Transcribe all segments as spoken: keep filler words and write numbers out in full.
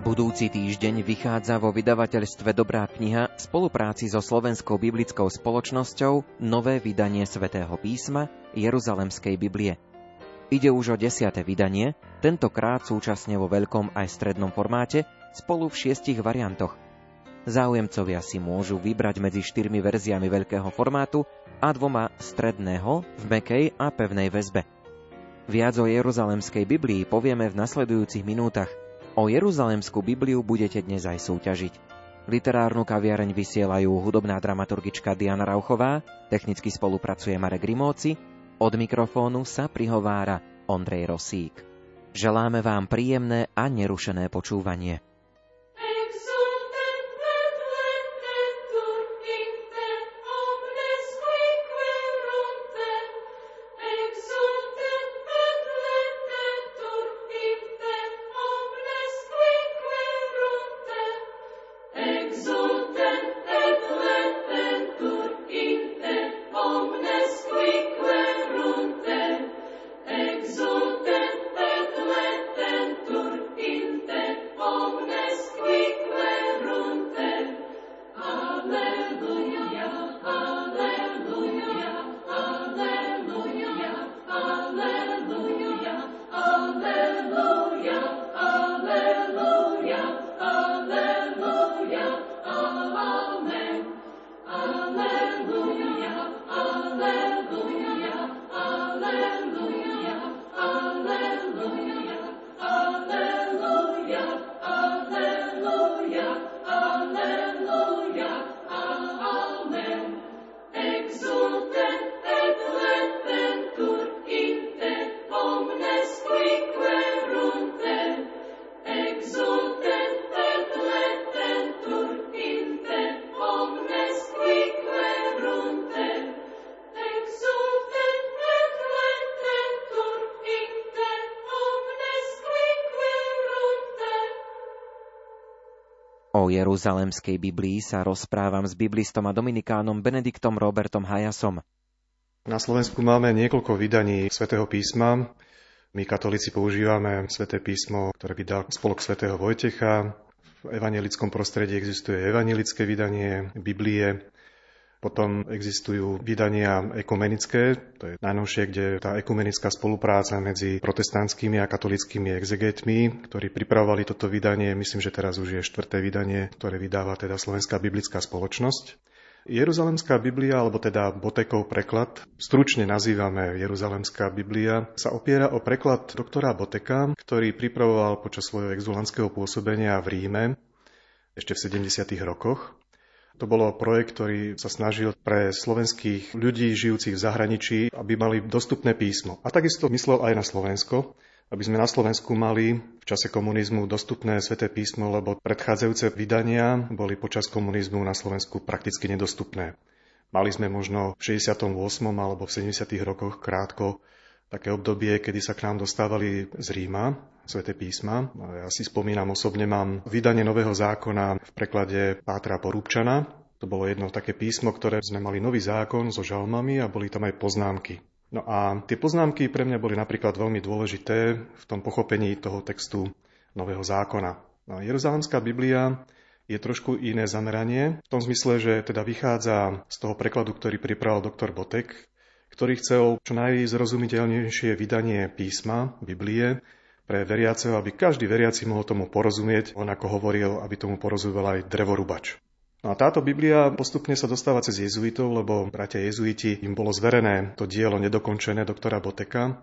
Budúci týždeň vychádza vo vydavateľstve Dobrá kniha v spolupráci so Slovenskou biblickou spoločnosťou nové vydanie Svätého písma Jeruzalemskej Biblie. Ide už o desiate vydanie, tentokrát súčasne vo veľkom aj strednom formáte, spolu v šiestich variantoch. Záujemcovia si môžu vybrať medzi štyrmi verziami veľkého formátu a dvoma stredného v mäkkej a pevnej väzbe. Viac o Jeruzalemskej Biblii povieme v nasledujúcich minútach. O Jeruzalemskú Bibliu budete dnes aj súťažiť. Literárnu kaviareň vysielajú hudobná dramaturgička Diana Rauchová, technicky spolupracuje Marek Rimóci, od mikrofónu sa prihovára Ondrej Rosík. Želáme vám príjemné a nerušené počúvanie. O Jeruzalemskej Biblii sa rozprávam s biblistom a dominikánom Benediktom Robertom Hajasom. Na Slovensku máme niekoľko vydaní Svätého písma. My katolíci používame Sväté písmo, ktoré vydal Spolok Svätého Vojtecha. V evanjelickom prostredí existuje evanjelické vydanie Biblie. Potom existujú vydania ekumenické, to je najnovšie, kde tá ekumenická spolupráca medzi protestantskými a katolíckymi exegetmi, ktorí pripravovali toto vydanie, myslím, že teraz už je štvrté vydanie, ktoré vydáva teda Slovenská biblická spoločnosť. Jeruzalemská Biblia, alebo teda Botekov preklad, stručne nazývame Jeruzalemská Biblia, sa opiera o preklad doktora Boteka, ktorý pripravoval počas svojho exulantského pôsobenia v Ríme ešte v sedemdesiatych rokoch. To bolo projekt, ktorý sa snažil pre slovenských ľudí žijúcich v zahraničí, aby mali dostupné písmo. A takisto myslel aj na Slovensko, aby sme na Slovensku mali v čase komunizmu dostupné Sväté písmo, lebo predchádzajúce vydania boli počas komunizmu na Slovensku prakticky nedostupné. Mali sme možno v šesťdesiatom ôsmom alebo v sedemdesiatych rokoch krátko také obdobie, kedy sa k nám dostávali z Ríma Sväté písma. Ja si spomínam, osobne mám vydanie Nového zákona v preklade Pátra Porúbčana. To bolo jedno také písmo, ktoré sme mali Nový zákon so žalmami a boli tam aj poznámky. No a tie poznámky pre mňa boli napríklad veľmi dôležité v tom pochopení toho textu Nového zákona. No a Jeruzalemská Biblia je trošku iné zameranie, v tom zmysle, že teda vychádza z toho prekladu, ktorý pripravil doktor Botek, ktorý chcel čo najzrozumiteľnejšie vydanie písma, Biblie, pre veriaceho, aby každý veriaci mohol tomu porozumieť. On ako hovoril, aby tomu porozumel aj drevorubač. No a táto Biblia postupne sa dostáva cez jezuitov, lebo bratia jezuiti, im bolo zverené to dielo nedokončené doktora Boteka,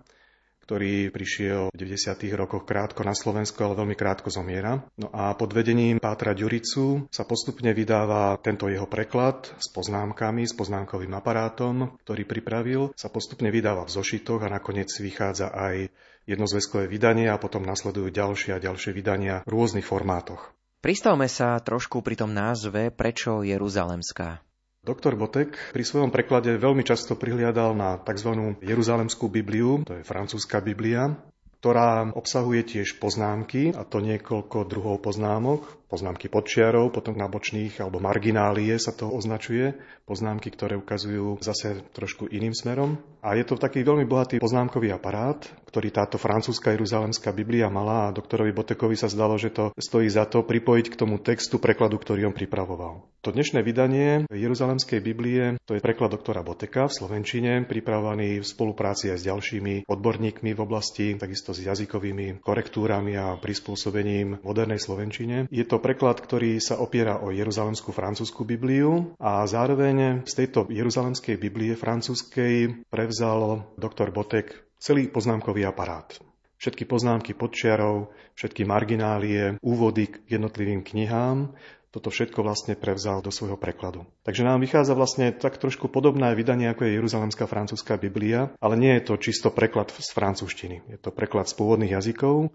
ktorý prišiel v deväťdesiatych rokoch krátko na Slovensku, ale veľmi krátko zomiera. No a pod vedením Pátra Ďuricu sa postupne vydáva tento jeho preklad s poznámkami, s poznámkovým aparátom, ktorý pripravil, sa postupne vydáva v zošitoch a nakoniec vychádza aj jednozväzkové vydanie a potom nasledujú ďalšie a ďalšie vydania v rôznych formátoch. Pristavme sa trošku pri tom názve, prečo Jeruzalemská. Doktor Botek pri svojom preklade veľmi často prihliadal na tzv. Jeruzalemskú Bibliu, to je francúzska Biblia, ktorá obsahuje tiež poznámky, a to niekoľko druhov poznámok, poznámky podčiarov, potom na bočných alebo marginálie sa to označuje, poznámky, ktoré ukazujú zase trošku iným smerom. A je to taký veľmi bohatý poznámkový aparát, ktorý táto francúzska Jeruzalemská Biblia mala, a doktorovi Botekovi sa zdalo, že to stojí za to pripojiť k tomu textu prekladu, ktorý on pripravoval. To dnešné vydanie Jeruzalemskej Biblie, to je preklad doktora Boteka v slovenčine, pripravený v spolupráci aj s ďalšími odborníkmi v oblasti, takisto s jazykovými korektúrami a prispôsobením modernej slovenčine. Je to preklad, ktorý sa opiera o Jeruzalemskú francúzsku Bibliu, a zároveň z tejto Jeruzalemskej Biblie francúzskej prevzal doktor Botek celý poznámkový aparát. Všetky poznámky podčiarov, všetky marginálie, úvody k jednotlivým knihám, toto všetko vlastne prevzal do svojho prekladu. Takže nám vychádza vlastne tak trošku podobné vydanie, ako je Jeruzalemská francúzska Biblia, ale nie je to čisto preklad z francúzštiny, je to preklad z pôvodných jazykov,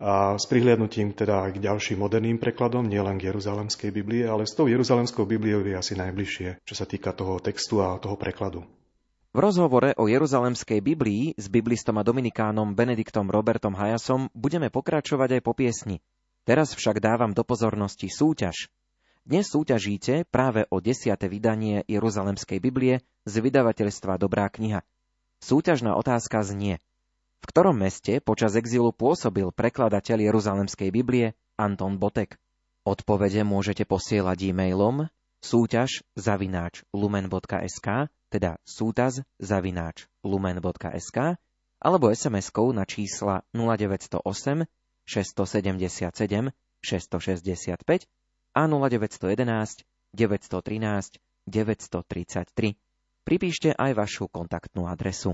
a s prihliadnutím teda k ďalším moderným prekladom, nielen k Jeruzalemskej Biblii, ale s tou Jeruzalemskou Bibliou je asi najbližšie, čo sa týka toho textu a toho prekladu. V rozhovore o Jeruzalemskej Biblii s biblistom a dominikánom Benediktom Robertom Hayasom budeme pokračovať aj po piesni. Teraz však dávam do pozornosti súťaž. Dnes súťažíte práve o desiate vydanie Jeruzalemskej Biblie z vydavateľstva Dobrá kniha. Súťažná otázka znie: v ktorom meste počas exílu pôsobil prekladateľ Jeruzalemskej Biblie Anton Botek? Odpovede môžete posielať e-mailom súťaž zavináč lumen bodka es ká, teda súťaž zavináč lumen bodka es ká, alebo es em eskou na čísla nula deväť nula osem šesť sedem sedem šesť šesť päť a nula deväť jeden jeden deväť jeden tri deväť tri tri. Pripíšte aj vašu kontaktnú adresu.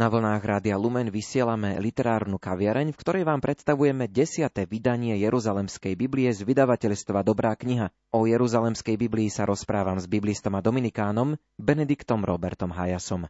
Na vlnách Rádia Lumen vysielame literárnu kaviareň, v ktorej vám predstavujeme desiate vydanie Jeruzalemskej Biblie z vydavateľstva Dobrá kniha. O Jeruzalemskej Biblii sa rozprávam s biblistom a dominikánom Benediktom Robertom Hayasom.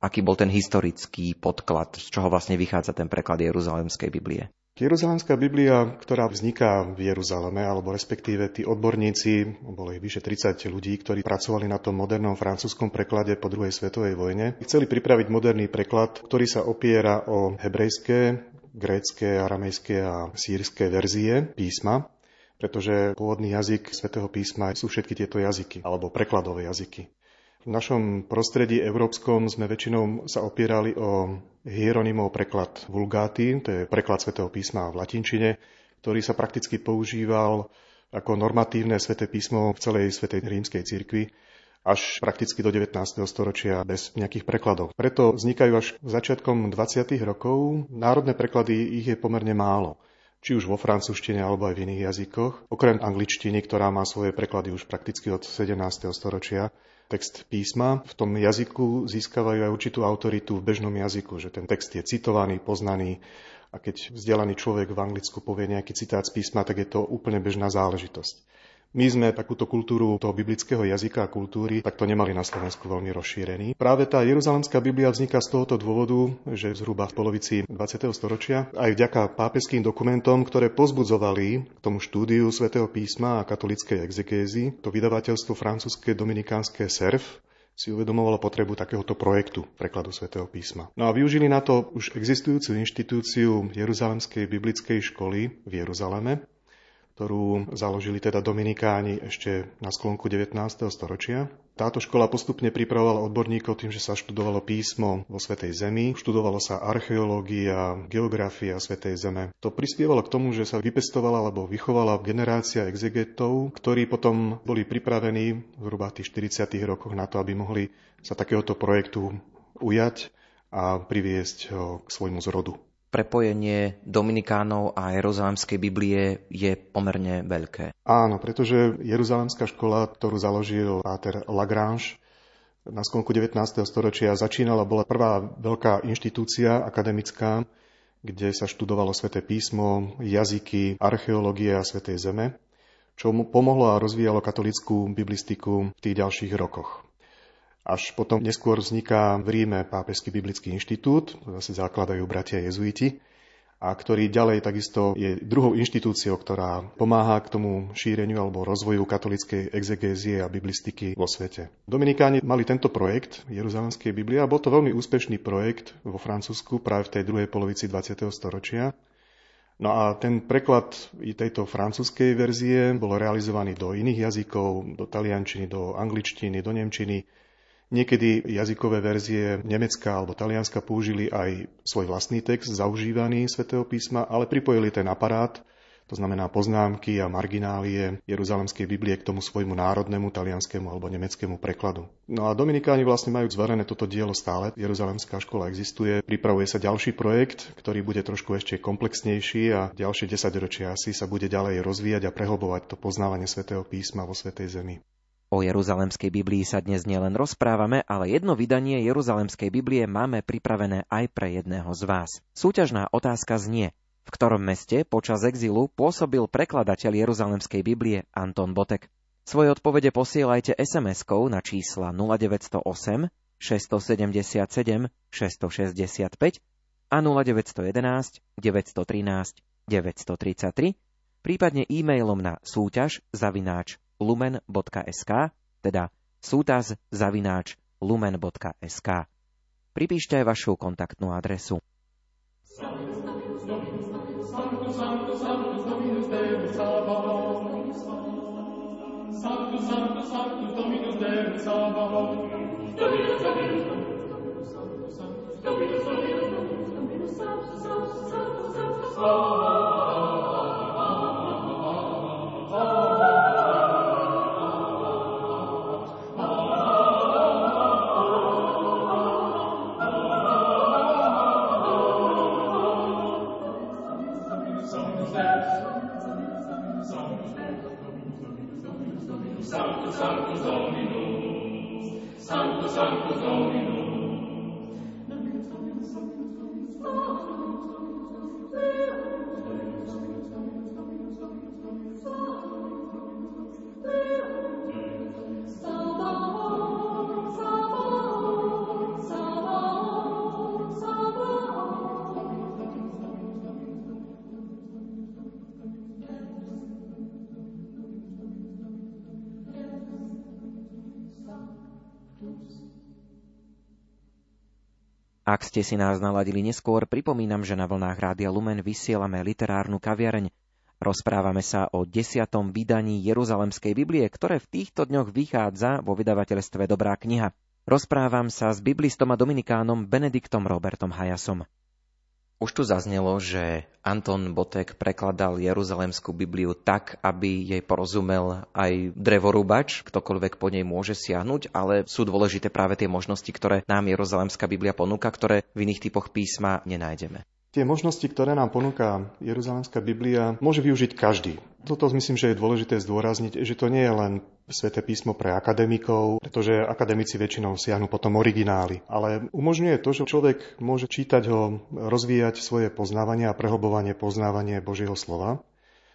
Aký bol ten historický podklad, z čoho vlastne vychádza ten preklad Jeruzalemskej Biblie? Jeruzalemská Biblia, ktorá vzniká v Jeruzaleme, alebo respektíve tí odborníci, bolo ich vyše tridsať ľudí, ktorí pracovali na tom modernom francúzskom preklade po druhej svetovej vojne, chceli pripraviť moderný preklad, ktorý sa opiera o hebrejské, grécké, aramejské a sýrske verzie písma, pretože pôvodný jazyk svätého písma sú všetky tieto jazyky, alebo prekladové jazyky. V našom prostredí európskom sme väčšinou sa opierali o Hieronimov preklad Vulgáty, to je preklad svätého písma v latinčine, ktorý sa prakticky používal ako normatívne sväté písmo v celej svätej rímskej cirkvi až prakticky do devätnásteho storočia bez nejakých prekladov. Preto vznikajú až začiatkom dvadsiatych rokov. Národné preklady ich je pomerne málo, či už vo francúzštine alebo aj v iných jazykoch, okrem angličtiny, ktorá má svoje preklady už prakticky od sedemnásteho storočia. Text písma v tom jazyku získavajú aj určitú autoritu v bežnom jazyku, že ten text je citovaný, poznaný a keď vzdelaný človek v Anglicku povie nejaký citát z písma, tak je to úplne bežná záležitosť. My sme takúto kultúru toho biblického jazyka a kultúry takto nemali na Slovensku veľmi rozšírený. Práve tá Jeruzalemská Biblia vzniká z tohoto dôvodu, že zhruba v polovici dvadsiateho storočia aj vďaka pápežským dokumentom, ktoré pozbudzovali k tomu štúdiu svätého písma a katolíckej exegézy, to vydavateľstvo francúzske dominikánske SERF si uvedomovalo potrebu takéhoto projektu prekladu svätého písma. No a využili na to už existujúcu inštitúciu Jeruzalemskej biblickej školy v Jeruzaleme, ktorú založili teda dominikáni ešte na sklonku devätnásteho storočia. Táto škola postupne pripravovala odborníkov tým, že sa študovalo písmo vo Svätej Zemi, študovalo sa archeológia, geografia Svätej Zeme. To prispievalo k tomu, že sa vypestovala alebo vychovala generácia exegetov, ktorí potom boli pripravení v zhruba tých štyridsiatych rokoch na to, aby mohli sa takéhoto projektu ujať a priviesť ho k svojmu zrodu. Prepojenie dominikánov a Jeruzalemskej Biblie je pomerne veľké. Áno, pretože Jeruzalemská škola, ktorú založil páter Lagrange na sklonku devätnásteho storočia, začínala, bola prvá veľká inštitúcia akademická, kde sa študovalo sväté písmo, jazyky, archeológia Svätej Zeme, čo mu pomohlo a rozvíjalo katolícku biblistiku v tých ďalších rokoch. Až potom neskôr vzniká v Ríme pápežský biblický inštitút, zase zakladajú bratia jezuiti, a ktorý ďalej takisto je druhou inštitúciou, ktorá pomáha k tomu šíreniu alebo rozvoju katolíckej exegézie a biblistiky vo svete. Dominikáni mali tento projekt Jeruzalemskej Biblie a bol to veľmi úspešný projekt vo Francúzsku práve v tej druhej polovici dvadsiateho storočia. No a ten preklad tejto francúzskej verzie bol realizovaný do iných jazykov, do taliančiny, do angličtiny, do nemčiny. Niekedy jazykové verzie nemecká alebo talianska použili aj svoj vlastný text zaužívaný svätého písma, ale pripojili ten aparát, to znamená poznámky a marginálie Jeruzalemskej Biblie k tomu svojmu národnému talianskému alebo nemeckému prekladu. No a dominikáni vlastne majú zvarené toto dielo stále. Jeruzalemská škola existuje, pripravuje sa ďalší projekt, ktorý bude trošku ešte komplexnejší a ďalšie desaťročia asi sa bude ďalej rozvíjať a prehlbovať to poznávanie svätého písma vo Svätej Zemi. O Jeruzalemskej Biblii sa dnes nielen rozprávame, ale jedno vydanie Jeruzalemskej Biblie máme pripravené aj pre jedného z vás. Súťažná otázka znie, v ktorom meste počas exilu pôsobil prekladateľ Jeruzalemskej Biblie Anton Botek. Svoje odpovede posielajte es em eskou na čísla nula deväť nula osem šesť sedem sedem šesť šesť päť a nula deväť jeden jeden deväť jedna tri deväť tri tri, prípadne e-mailom na súťaž zavináč lumen bodka es ká, teda súťaž zavináč lumen bodka es ká. Pripíšte aj vašu kontaktnú adresu. Sanctus, Sanctus Dominus, Sanctus, Sanctus Dominus. Ak ste si nás naladili neskôr, pripomínam, že na vlnách Rádia Lumen vysielame literárnu kaviareň. Rozprávame sa o desiatom vydaní Jeruzalemskej Biblie, ktoré v týchto dňoch vychádza vo vydavateľstve Dobrá kniha. Rozprávam sa s biblistom a dominikánom Benediktom Robertom Hayasom. Už tu zaznelo, že Anton Botek prekladal Jeruzalemskú Bibliu tak, aby jej porozumel aj drevorúbač, ktokoľvek po nej môže siahnuť, ale sú dôležité práve tie možnosti, ktoré nám Jeruzalemská Biblia ponúka, ktoré v iných typoch písma nenájdeme. Tie možnosti, ktoré nám ponúka Jeruzalemská Biblia, môže využiť každý. Toto myslím, že je dôležité zdôrazniť, že to nie je len Sväté písmo pre akademikov, pretože akademici väčšinou siahnu potom originály. Ale umožňuje to, že človek môže čítať ho, rozvíjať svoje poznávanie a prehlbovanie poznávanie Božieho slova.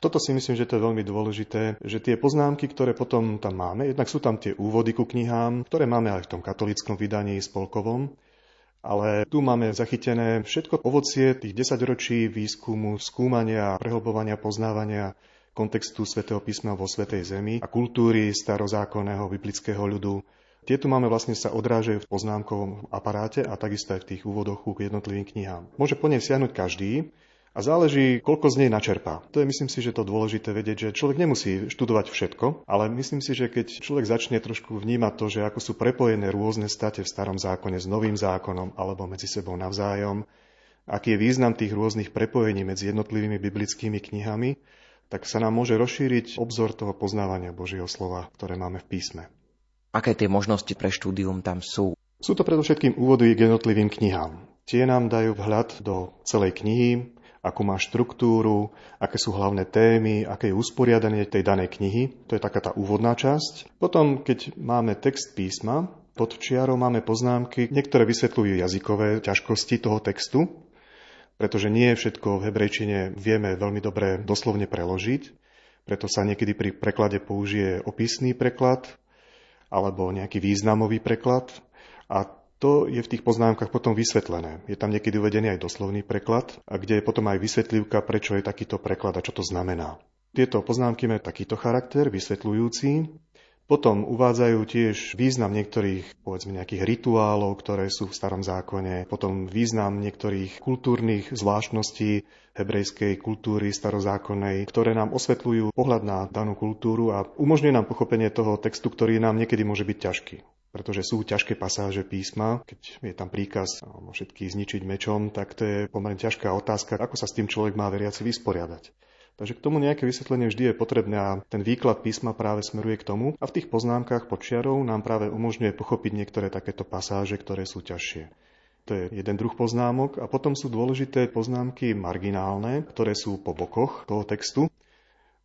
Toto si myslím, že to je veľmi dôležité, že tie poznámky, ktoré potom tam máme, jednak sú tam tie úvody ku knihám, ktoré máme aj v tom katolíckom vydaní spolkovom, ale tu máme zachytené všetko ovocie tých desaťročí výskumu, skúmania, prehlbovania, poznávania kontextu svätého písma vo svätej zemi a kultúry starozákonného biblického ľudu. Tieto máme vlastne sa odrážajú v poznámkovom aparáte a takisto aj v tých úvodoch k jednotlivým knihám. Môže po nej siahnuť každý a záleží, koľko z nej načerpá. To je, myslím si, že to dôležité vedieť, že človek nemusí študovať všetko, ale myslím si, že keď človek začne trošku vnímať to, že ako sú prepojené rôzne state v starom zákone s novým zákonom alebo medzi sebou navzájom, aký je význam tých rôznych prepojení medzi jednotlivými biblickými knihami, tak sa nám môže rozšíriť obzor toho poznávania Božieho slova, ktoré máme v písme. Aké tie možnosti pre štúdium tam sú? Sú to predovšetkým úvody k jednotlivým knihám. Tie nám dajú vhľad do celej knihy, akú má štruktúru, aké sú hlavné témy, aké je usporiadanie tej danej knihy. To je taká tá úvodná časť. Potom, keď máme text písma, pod čiarou máme poznámky, niektoré vysvetľujú jazykové ťažkosti toho textu, pretože nie všetko v hebrejčine vieme veľmi dobre doslovne preložiť, preto sa niekedy pri preklade použije opisný preklad alebo nejaký významový preklad a to je v tých poznámkach potom vysvetlené. Je tam niekedy uvedený aj doslovný preklad, a kde je potom aj vysvetlivka, prečo je takýto preklad a čo to znamená. Tieto poznámky majú takýto charakter, vysvetľujúci. Potom uvádzajú tiež význam niektorých, povedzme, nejakých rituálov, ktoré sú v starom zákone, potom význam niektorých kultúrnych zvláštností hebrejskej kultúry starozákonnej, ktoré nám osvetľujú pohľad na danú kultúru a umožňuje nám pochopenie toho textu, ktorý nám niekedy môže byť ťažký. Pretože sú ťažké pasáže písma, keď je tam príkaz všetky zničiť mečom, tak to je pomerne ťažká otázka, ako sa s tým človek má veriaci vysporiadať. Takže k tomu nejaké vysvetlenie vždy je potrebné a ten výklad písma práve smeruje k tomu a v tých poznámkach pod čiarou nám práve umožňuje pochopiť niektoré takéto pasáže, ktoré sú ťažšie. To je jeden druh poznámok a potom sú dôležité poznámky marginálne, ktoré sú po bokoch toho textu.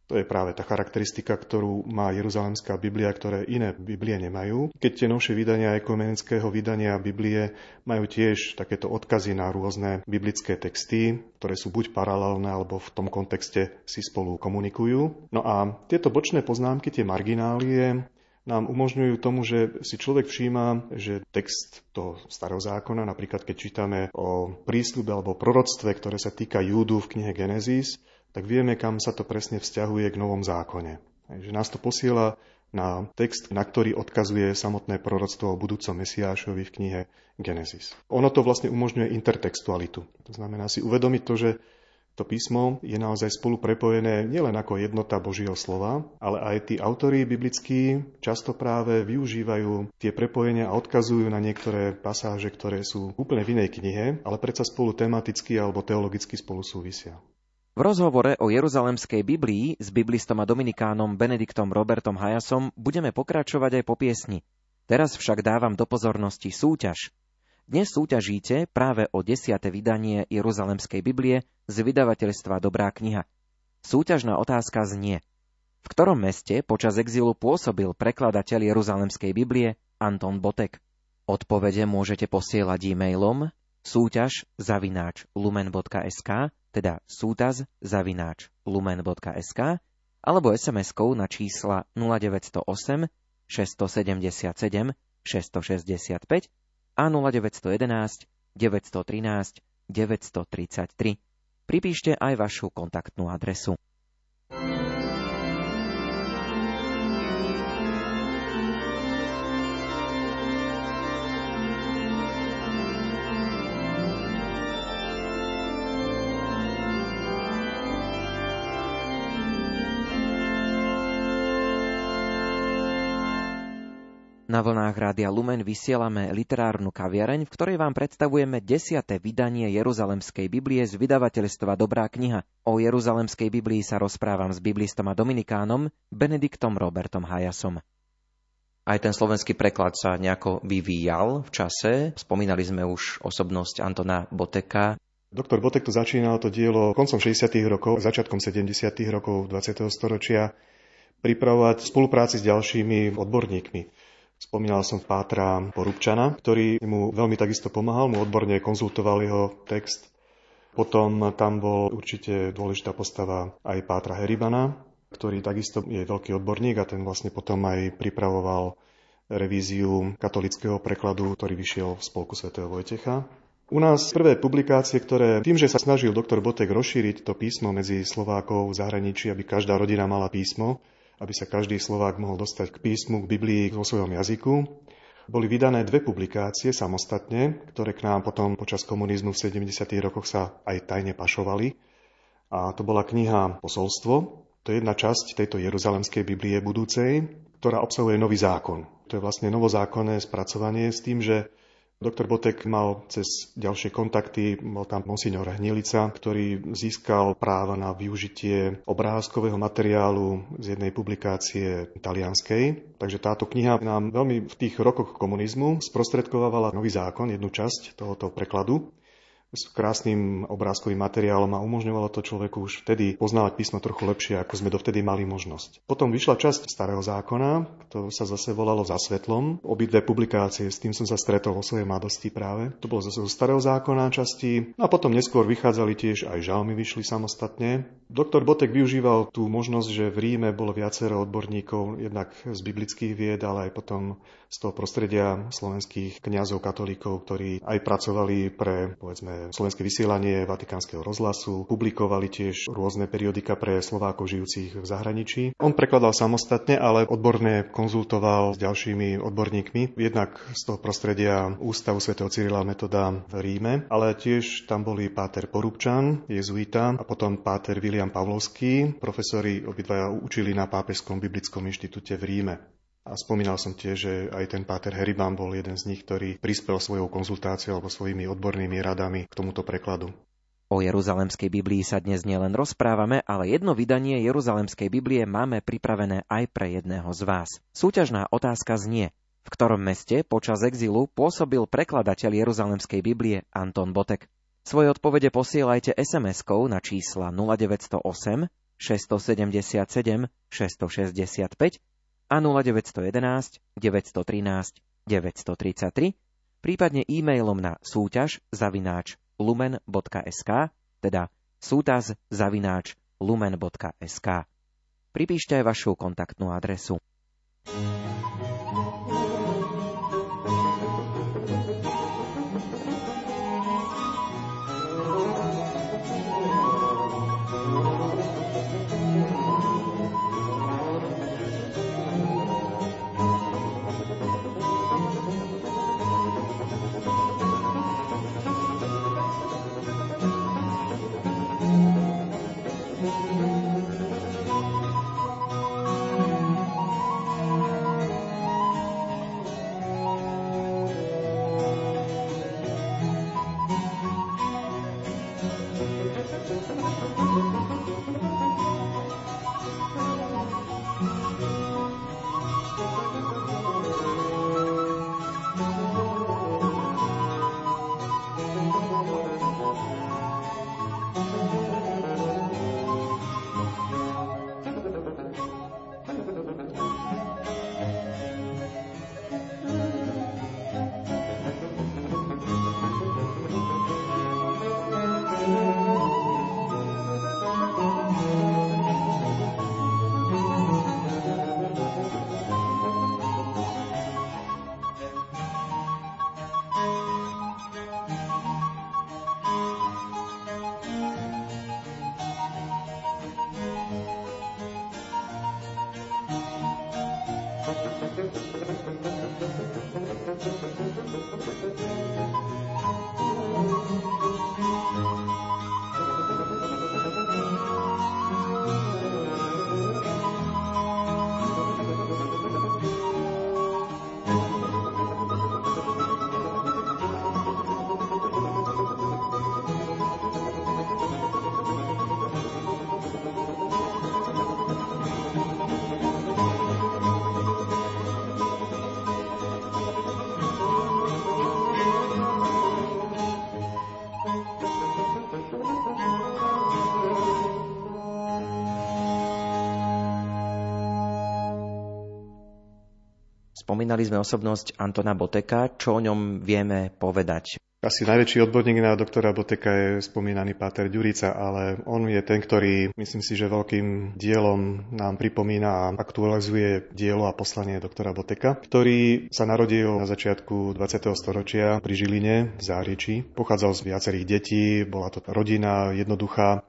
To je práve tá charakteristika, ktorú má Jeruzalemská Biblia, ktoré iné Biblie nemajú. Keď tie novšie vydania ekumenického vydania Biblie majú tiež takéto odkazy na rôzne biblické texty, ktoré sú buď paralelné, alebo v tom kontexte si spolu komunikujú. No a tieto bočné poznámky, tie marginálie, nám umožňujú tomu, že si človek všíma, že text toho starého zákona, napríklad keď čítame o prísľube alebo proroctve, ktoré sa týka Júdu v knihe Genesis, tak vieme, kam sa to presne vzťahuje k novom zákone. Takže nás to posiela na text, na ktorý odkazuje samotné proroctvo o budúcom Mesiášovi v knihe Genesis. Ono to vlastne umožňuje intertextualitu. To znamená si uvedomiť to, že to písmo je naozaj spolu prepojené nielen ako jednota Božieho slova, ale aj tí autori biblickí často práve využívajú tie prepojenia a odkazujú na niektoré pasáže, ktoré sú úplne v inej knihe, ale predsa spolu tematicky alebo teologicky spolu súvisia. V rozhovore o Jeruzalemskej Biblii s biblistom a dominikánom Benediktom Robertom Hayasom budeme pokračovať aj po piesni. Teraz však dávam do pozornosti súťaž. Dnes súťažíte práve o desiate vydanie Jeruzalemskej Biblie z vydavateľstva Dobrá kniha. Súťažná otázka znie: v ktorom meste počas exilu pôsobil prekladateľ Jeruzalemskej Biblie Anton Botek? Odpovede môžete posielať e-mailom súťaž zavináč lumen bodka es ká, teda súťaž zavináč lumen bodka es ká, alebo es em eskou na čísla nula deväť nula osem šesť sedem sedem šesť šesť päť a nula deväť jeden jeden deväť jeden tri deväť tri tri. Pripíšte aj vašu kontaktnú adresu. Na vlnách Rádia Lumen vysielame literárnu kaviareň, v ktorej vám predstavujeme desiate vydanie Jeruzalemskej Biblie z vydavateľstva Dobrá kniha. O Jeruzalemskej Biblii sa rozprávam s biblistom a dominikánom Benediktom Robertom Hajasom. Aj ten slovenský preklad sa nejako vyvíjal v čase. Spomínali sme už osobnosť Antona Botteka. Doktor Bottek tu začínal to dielo koncom šesťdesiatych rokov, začiatkom sedemdesiatych rokov dvadsiateho storočia pripravovať v spolupráci s ďalšími odborníkmi. Spomínal som Pátra Porúbčana, ktorý mu veľmi takisto pomáhal, mu odborne konzultoval jeho text. Potom tam bol určite dôležitá postava aj Pátra Heribana, ktorý takisto je veľký odborník a ten vlastne potom aj pripravoval revíziu katolického prekladu, ktorý vyšiel v Spolku svätého Vojtecha. U nás prvé publikácie, ktoré tým, že sa snažil doktor Bottek rozšíriť to písmo medzi Slovákov v zahraničí, aby každá rodina mala písmo, aby sa každý Slovák mohol dostať k písmu, k Biblii vo svojom jazyku. Boli vydané dve publikácie samostatne, ktoré k nám potom počas komunizmu v sedemdesiatych rokoch sa aj tajne pašovali. A to bola kniha Posolstvo. To je jedna časť tejto Jeruzalemskej Biblie budúcej, ktorá obsahuje Nový zákon. To je vlastne novozákonné spracovanie s tým, že doktor Bottek mal cez ďalšie kontakty, bol tam monsignor Hnilica, ktorý získal práva na využitie obrázkového materiálu z jednej publikácie talianskej. Takže táto kniha nám veľmi v tých rokoch komunizmu sprostredkovávala Nový zákon, jednu časť tohoto prekladu s krásnym obrázkovým materiálom a umožňovalo to človeku už vtedy poznávať písmo trochu lepšie, ako sme dovtedy mali možnosť. Potom vyšla časť Starého zákona, to sa zase volalo Za svetlom. Obidve publikácie, s tým som sa stretol vo svojej mladosti práve. To bolo zase zo Starého zákona časti. A potom neskôr vychádzali tiež aj žalmy, vyšli samostatne. Doktor Bottek využíval tú možnosť, že v Ríme bolo viacero odborníkov, jednak z biblických vied, ale aj potom z toho prostredia slovenských kňazov katolíkov, ktorí aj pracovali pre, povedzme, Slovenské vysielanie Vatikánskeho rozhlasu, publikovali tiež rôzne periodika pre Slovákov žijúcich v zahraničí. On prekladal samostatne, ale odborne konzultoval s ďalšími odborníkmi, jednak z toho prostredia Ústavu svätého Cyrila a Metoda v Ríme, ale tiež tam boli páter Porúbčan, jezuita, a potom páter Viliam Pavlovský, profesori obidvaja učili na Pápežskom biblickom inštitúte v Ríme. A spomínal som tiež, že aj ten páter Heriban bol jeden z nich, ktorý prispel svojou konzultáciou alebo svojimi odbornými radami k tomuto prekladu. O Jeruzalemskej Biblii sa dnes nielen rozprávame, ale jedno vydanie Jeruzalemskej Biblie máme pripravené aj pre jedného z vás. Súťažná otázka znie, v ktorom meste počas exilu pôsobil prekladateľ Jeruzalemskej Biblie Anton Bottek. Svoje odpovede posielajte es em eskou na čísla nula deväť nula osem šesť sedem sedem šesť šesť päť a nula deväť jeden jeden deväť jedna tri deväť tri tri, prípadne e-mailom na súťaž zavináč lumen.sk, teda súťaž zavináč lumen.sk. Pripíšte aj vašu kontaktnú adresu. Spomínali sme osobnosť Antona Boteka. Čo o ňom vieme povedať? Asi najväčší odborník na doktora Boteka je spomínaný páter Ďurica, ale on je ten, ktorý, myslím si, že veľkým dielom nám pripomína a aktualizuje dielo a poslanie doktora Boteka, ktorý sa narodil na začiatku dvadsiateho storočia pri Žiline v Záričí. Pochádzal z viacerých detí, bola to rodina jednoduchá.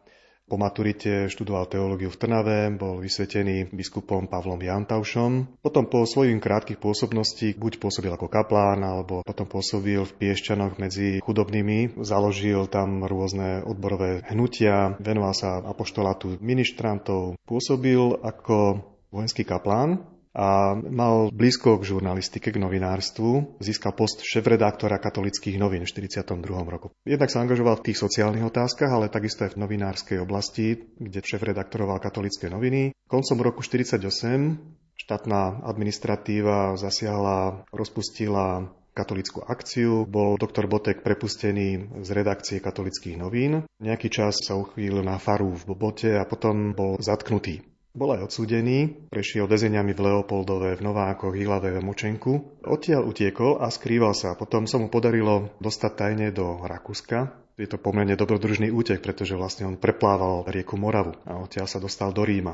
Po maturite študoval teológiu v Trnave, bol vysvetený biskupom Pavlom Jantaušom. Potom po svojich krátkych pôsobnosti buď pôsobil ako kaplán, alebo potom pôsobil v Piešťanoch medzi chudobnými. Založil tam rôzne odborové hnutia, venoval sa apoštolátu ministrantov. Pôsobil ako vojenský kaplán a mal blízko k žurnalistike, k novinárstvu. Získal post šéfredaktora Katolíckych novín v štyridsiatom druhom roku. Jednak sa angažoval v tých sociálnych otázkach, ale takisto aj v novinárskej oblasti, kde šéfredaktoroval Katolícke noviny. Koncom roku štyridsaťosem štátna administratíva zasiahla, rozpustila katolícku akciu. Bol doktor Botek prepustený z redakcie Katolíckych novín. Nejaký čas sa uchýlil na faru v Bobote a potom bol zatknutý. Bol aj odsúdený, prešiel väzeniami v Leopoldove, v Novákoch, Hilave, Močenku. Odtiaľ utiekol a skrýval sa. Potom sa mu podarilo dostať tajne do Rakúska. Je to pomerne dobrodružný útek, pretože vlastne on preplával rieku Moravu a odtiaľ sa dostal do Ríma.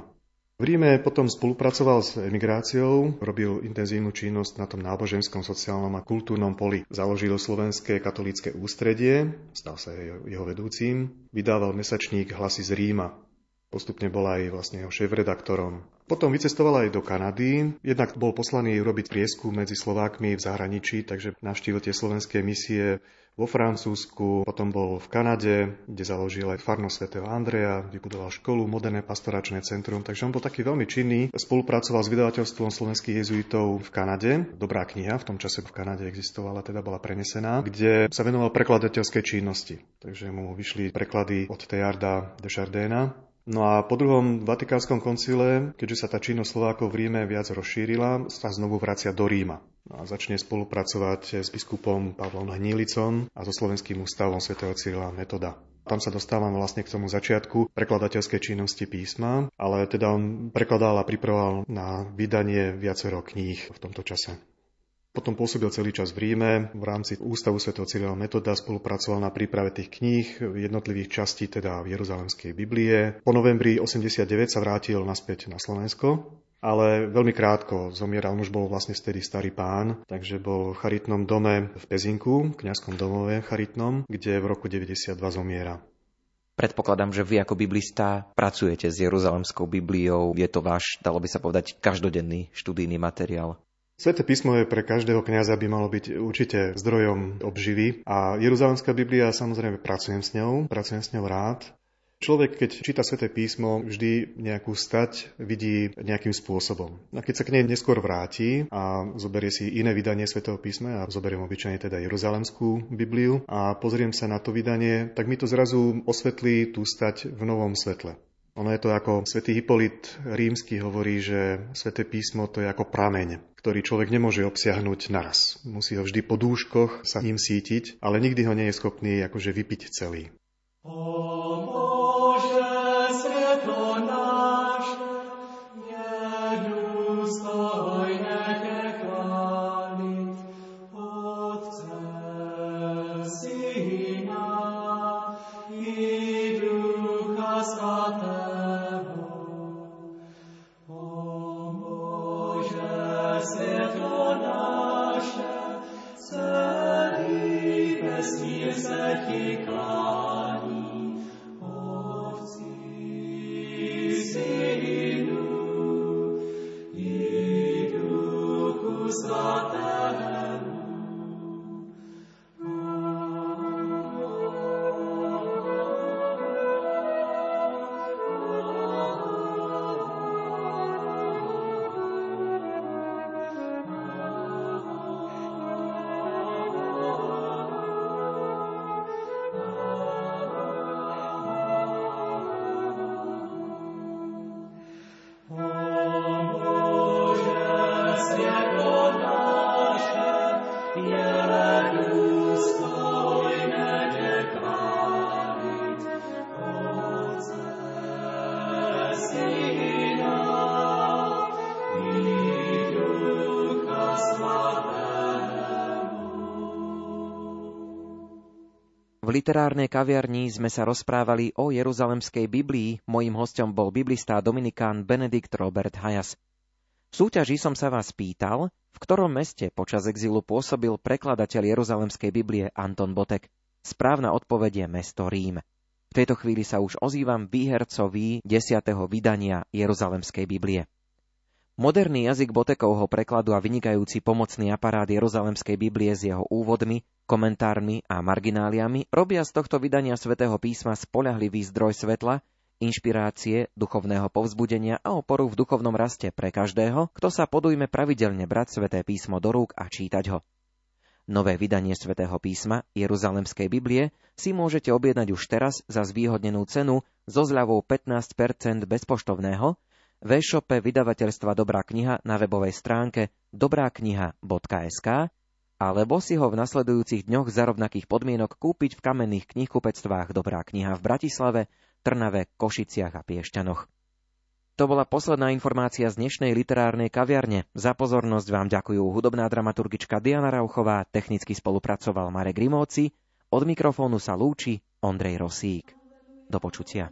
V Ríme potom spolupracoval s emigráciou, robil intenzívnu činnosť na tom náboženskom, sociálnom a kultúrnom poli. Založil Slovenské katolícke ústredie, stal sa jeho vedúcim, vydával mesačník Hlasy z Ríma. Postupne bol aj vlastne jeho šéfredaktorom. Potom vycestoval aj do Kanady. Jednak bol poslaný robiť prieskum medzi Slovákmi v zahraničí, takže navštívil tie slovenské misie vo Francúzsku. Potom bol v Kanade, kde založil aj farnosť svätého Andreja, vybudoval školu, moderné pastoračné centrum. Takže on bol taký veľmi činný. Spolupracoval s vydavateľstvom slovenských jezuitov v Kanade. Dobrá kniha, v tom čase v Kanade existovala, teda bola prenesená, kde sa venoval prekladateľskej činnosti. Takže mu vyšli preklady od Teilharda de Chardina. No a po druhom Vatikánskom koncile, keďže sa tá činnosť Slovákov v Ríme viac rozšírila, sa znovu vracia do Ríma a začne spolupracovať s biskupom Pavlom Hnílicom a so Slovenským ústavom svätého Cyrila Metoda. Tam sa dostávam vlastne k tomu začiatku prekladateľskej činnosti písma, ale teda on prekladal a pripravoval na vydanie viacero kníh v tomto čase. Potom pôsobil celý čas v Ríme, v rámci Ústavu svätého Cyrila Metoda spolupracoval na príprave tých kníh, jednotlivých častí teda v Jeruzalemskej Biblie. Po novembri osemdesiatdeväť sa vrátil naspäť na Slovensko, ale veľmi krátko zomieral, už bol vlastne vtedy starý pán, takže bol v charitnom dome v Pezinku, kňazskom domove charitnom, kde v roku deväťdesiatdva zomiera. Predpokladám, že vy ako biblista pracujete s Jeruzalemskou Bibliou, je to váš, dalo by sa povedať, každodenný študijný materiál. Sväté písmo je pre každého kňaza by malo byť určite zdrojom obživy a Jeruzalemská Biblia, samozrejme, pracujem s ňou, pracujem s ňou rád. Človek, keď číta Sväté písmo, vždy nejakú stať vidí nejakým spôsobom. A keď sa k nej neskôr vráti a zoberie si iné vydanie Svätého písma, a zoberiem obyčajne teda Jeruzalemskú Bibliu a pozriem sa na to vydanie, tak mi to zrazu osvetlí tú stať v novom svetle. Ono je to ako svätý Hipolit Rímsky hovorí, že Sväté písmo to je ako prameň, ktorý človek nemôže obsiahnuť naraz. Musí ho vždy po dúškoch sa ním sítiť, ale nikdy ho nie je schopný akože vypiť celý. Oh, V literárnej kaviarni sme sa rozprávali o Jeruzalemskej Biblii. Mojím hosťom bol biblista a dominikán Benedikt Robert Hajas. V súťaži som sa vás pýtal, v ktorom meste počas exilu pôsobil prekladateľ Jeruzalemskej Biblie Anton Botek. Správna odpoveď je mesto Rím. V tejto chvíli sa už ozývam výhercovi desiateho vydania Jeruzalemskej Biblie. Moderný jazyk Botekovho prekladu a vynikajúci pomocný aparát Jeruzalemskej Biblie s jeho úvodmi, komentármi a margináliami robia z tohto vydania Svätého písma spoľahlivý zdroj svetla, inšpirácie, duchovného povzbudenia a oporu v duchovnom raste pre každého, kto sa podujme pravidelne brať Sväté písmo do rúk a čítať ho. Nové vydanie Svätého písma Jeruzalemskej Biblie si môžete objednať už teraz za zvýhodnenú cenu so zľavou pätnásť percent bezpoštovného v e-shope vydavateľstva Dobrá kniha na webovej stránke dobrakniha bodka es ká, alebo si ho v nasledujúcich dňoch za rovnakých podmienok kúpiť v kamenných knihkupectvách Dobrá kniha v Bratislave, Trnave, Košiciach a Piešťanoch. To bola posledná informácia z dnešnej literárnej kaviarne. Za pozornosť vám ďakujú hudobná dramaturgička Diana Rauchová, technicky spolupracoval Marek Rimóci, od mikrofónu sa lúči Ondrej Rosík. Do počutia.